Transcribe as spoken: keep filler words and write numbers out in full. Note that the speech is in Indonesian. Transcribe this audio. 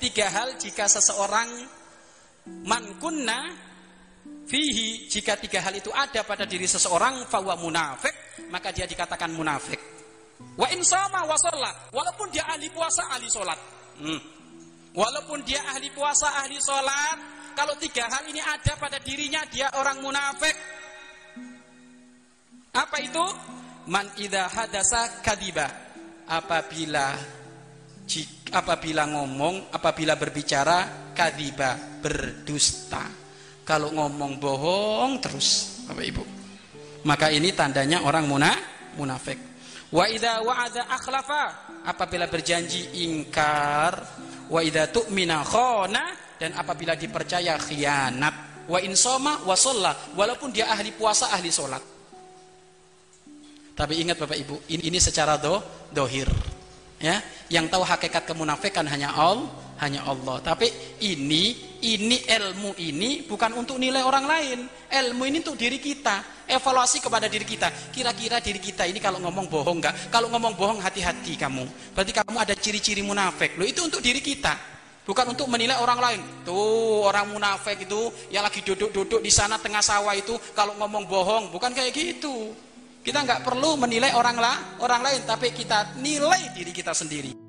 Tiga hal jika seseorang man kunna fihi, jika tiga hal itu ada pada diri seseorang, fahuwa munafik, maka dia dikatakan munafik. Wa in shoma wa sholat, walaupun dia ahli puasa ahli sholat. Hmm. Walaupun dia ahli puasa ahli sholat, kalau tiga hal ini ada pada dirinya, dia orang munafik. Apa itu? Man idza hadasa kadiba, apabila jika, apabila ngomong, apabila berbicara, kadiba, berdusta. Kalau ngomong bohong terus, Bapak Ibu, maka ini tandanya orang muna, munafik. Wa idza wa'ada akhlafa, apabila berjanji ingkar. Wa idza tu'mina khona, dan apabila dipercaya khianat. Wa in shoma wa shalla, walaupun dia ahli puasa ahli salat. Tapi ingat Bapak Ibu, ini, ini secara do, dohir, ya. Yang tahu hakikat kemunafikan hanya Allah, hanya Allah. Tapi ini, ini ilmu ini bukan untuk nilai orang lain. Ilmu ini untuk diri kita. Evaluasi kepada diri kita. Kira-kira diri kita ini kalau ngomong bohong nggak? Kalau ngomong bohong hati-hati kamu. Berarti kamu ada ciri-ciri munafik. Loh, itu untuk diri kita. Bukan untuk menilai orang lain. Tuh orang munafik itu yang lagi duduk-duduk di sana tengah sawah itu kalau ngomong bohong, bukan kayak gitu. Kita nggak perlu menilai orang, la, orang lain, tapi kita nilai diri kita sendiri.